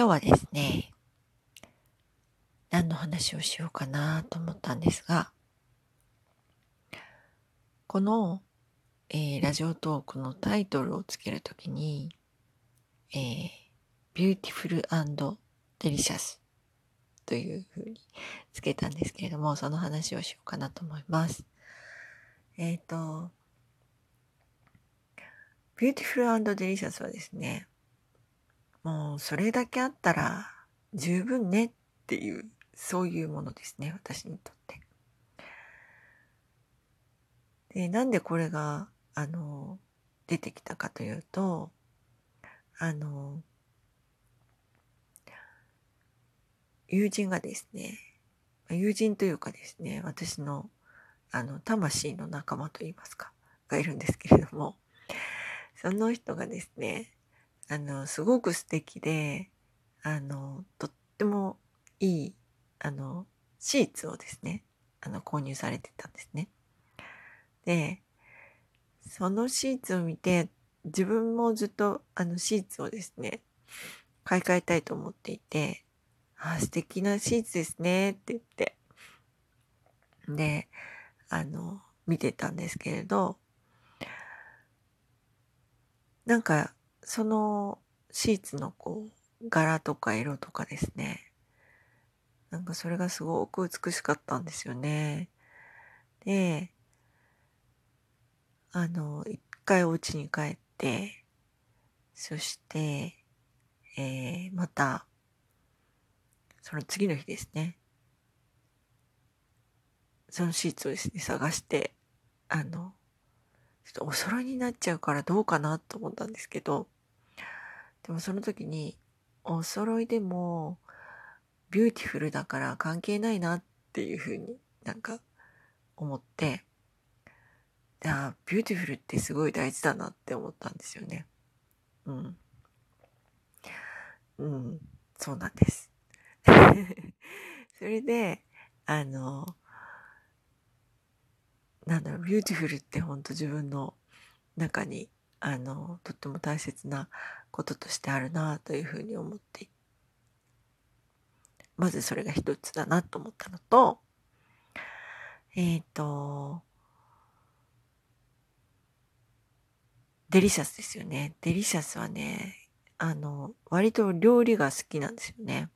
今日はですね、何の話をしようかなと思ったんですが、この、ラジオトークのタイトルをつけるときに、Beautiful and Delicious というふうにつけたんですけれども、その話をしようかなと思います。Beautiful and Delicious はですね、もうそれだけあったら十分ねっていう、そういうものですね、私にとって。で、なんでこれが出てきたかというと、友人がですね、友人というかですね、私の魂の仲間といいますかがいるんですけれども、その人がですね、すごく素敵で、とってもいいシーツをですね、購入されてたんですね。で、そのシーツを見て、自分もずっとシーツをですね、買い替えたいと思っていて、素敵なシーツですねって言って、で、見てたんですけれど、なんかそのシーツの柄とか色とかですね、なんかそれがすごく美しかったんですよね。で、一回お家に帰って、そして、また、その次の日ですね、そのシーツをですね、探して、ちょっとお揃いになっちゃうからどうかなと思ったんですけど、でもその時に、お揃いでも、ビューティフルだから関係ないなっていうふうになんか思って、ビューティフルってすごい大事だなって思ったんですよね。そうなんです。それで、ビューティフルって本当自分の中に、とっても大切なこととしてあるなというふうに思っていて、まずそれが一つだなと思ったのと、デリシャスですよね。デリシャスはね、割と料理が好きなんですよね。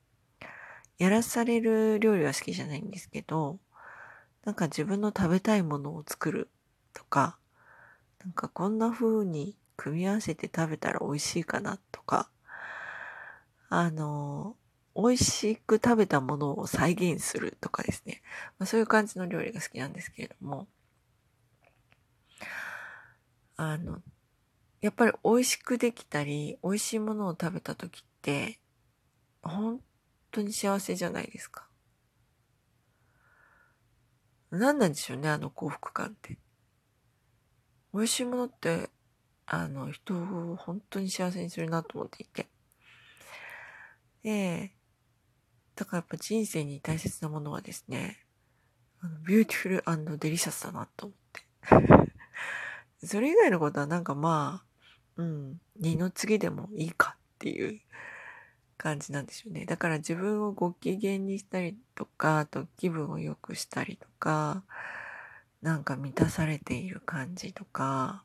やらされる料理は好きじゃないんですけど、なんか自分の食べたいものを作るとか、なんかこんな風に組み合わせて食べたら美味しいかなとか、美味しく食べたものを再現するとかですね。そういう感じの料理が好きなんですけれども、やっぱり美味しくできたり、美味しいものを食べた時って、本当に幸せじゃないですか。何なんでしょうね、幸福感って。美味しいものって、人を本当に幸せにするなと思っていて。で、だからやっぱ人生に大切なものはですね、ビューティフル&デリシャスだなと思って。それ以外のことはなんか二の次でもいいかっていう感じなんでしょうね。だから自分をご機嫌にしたりとか、あと気分を良くしたりとか、なんか満たされている感じとか、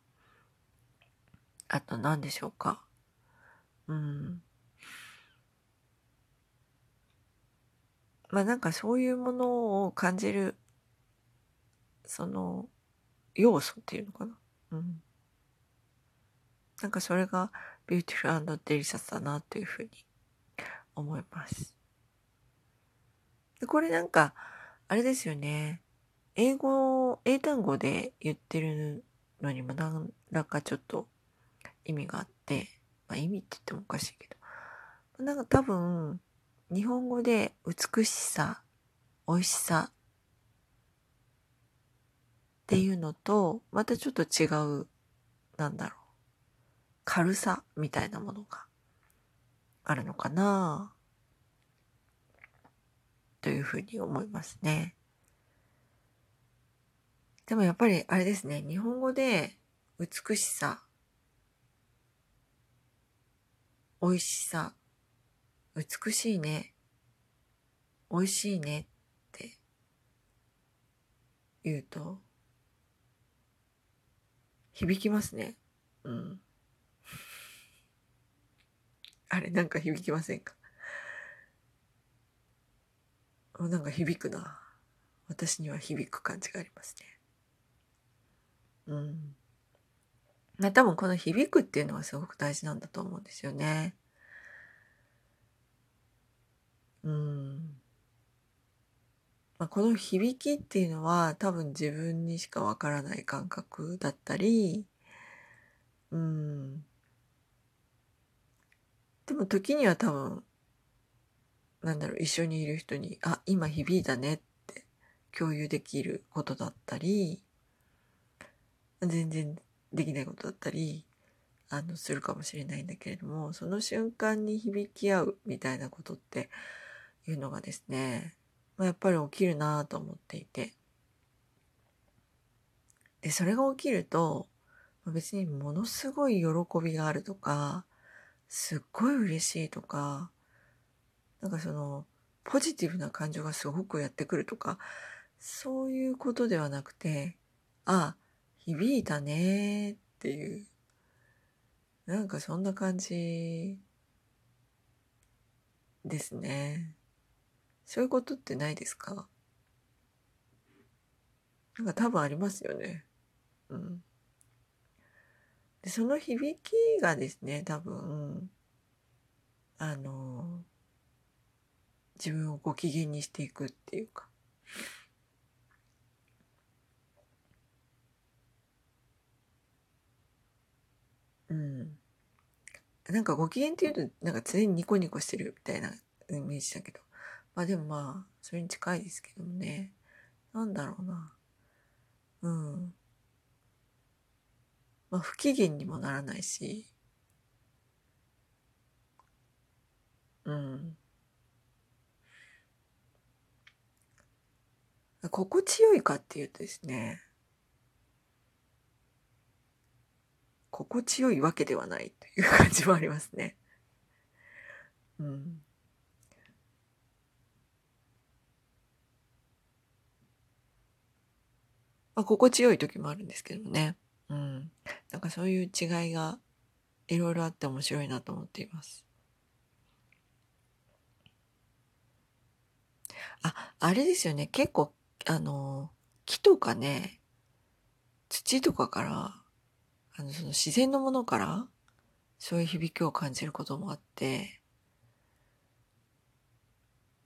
あと何でしょうか。なんかそういうものを感じる、その要素っていうのかな。なんかそれがビューティフル&デリシャスだなというふうに思います。で、これなんか、あれですよね。英単語で言ってるのにも何らかちょっと意味があって、意味って言ってもおかしいけど、なんか多分、日本語で美しさ、美味しさっていうのと、またちょっと違う、軽さみたいなものがあるのかなというふうに思いますね。でもやっぱりあれですね、日本語で美しさ、美味しさ、美しいね、美味しいねって言うと響きますね。うん。あれなんか響きませんか？なんか響くな。私には響く感じがありますね。うん。まあ多分この響くっていうのはすごく大事なんだと思うんですよね。うん。まあ、この響きっていうのは多分自分にしかわからない感覚だったり、うん。でも時には多分、なんだろう、一緒にいる人に、あ、今響いたねって共有できることだったり、全然できないことだったり、するかもしれないんだけれども、その瞬間に響き合うみたいなことっていうのがですね、まあ、やっぱり起きるなと思っていて。で、それが起きると、別にものすごい喜びがあるとか、すっごい嬉しいとか、なんかそのポジティブな感情がすごくやってくるとか、そういうことではなくて、あ、響いたねっていう、なんかそんな感じですね。そういうことってないですか？なんか多分ありますよね。うん。で、その響きがですね、多分、自分をご機嫌にしていくっていうか。うん。なんかご機嫌っていうと、なんか常にニコニコしてるみたいなイメージだけど。まあでもまあ、それに近いですけどもね。なんだろうな。うん。まあ不機嫌にもならないし。うん。心地よいかっていうとですね、心地よいわけではないという感じもありますね。うん。まあ、心地よい時もあるんですけどね。うん。なんかそういう違いがいろいろあって面白いなと思っています。あ、あれですよね。結構木とかね、土とかから、その自然のものから、そういう響きを感じることもあって、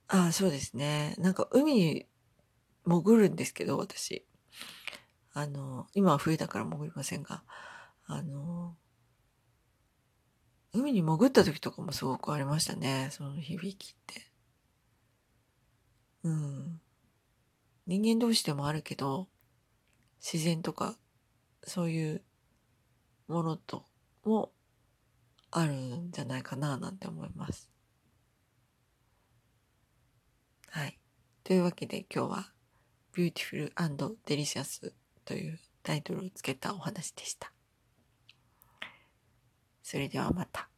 ああ、そうですね。なんか海に潜るんですけど、私。今は冬だから潜りませんが、海に潜った時とかもすごくありましたね。その響きって。うん。人間同士でもあるけど、自然とかそういうものともあるんじゃないかななんて思います。はい。というわけで今日は Beautiful and Delicious というタイトルをつけたお話でした。それではまた。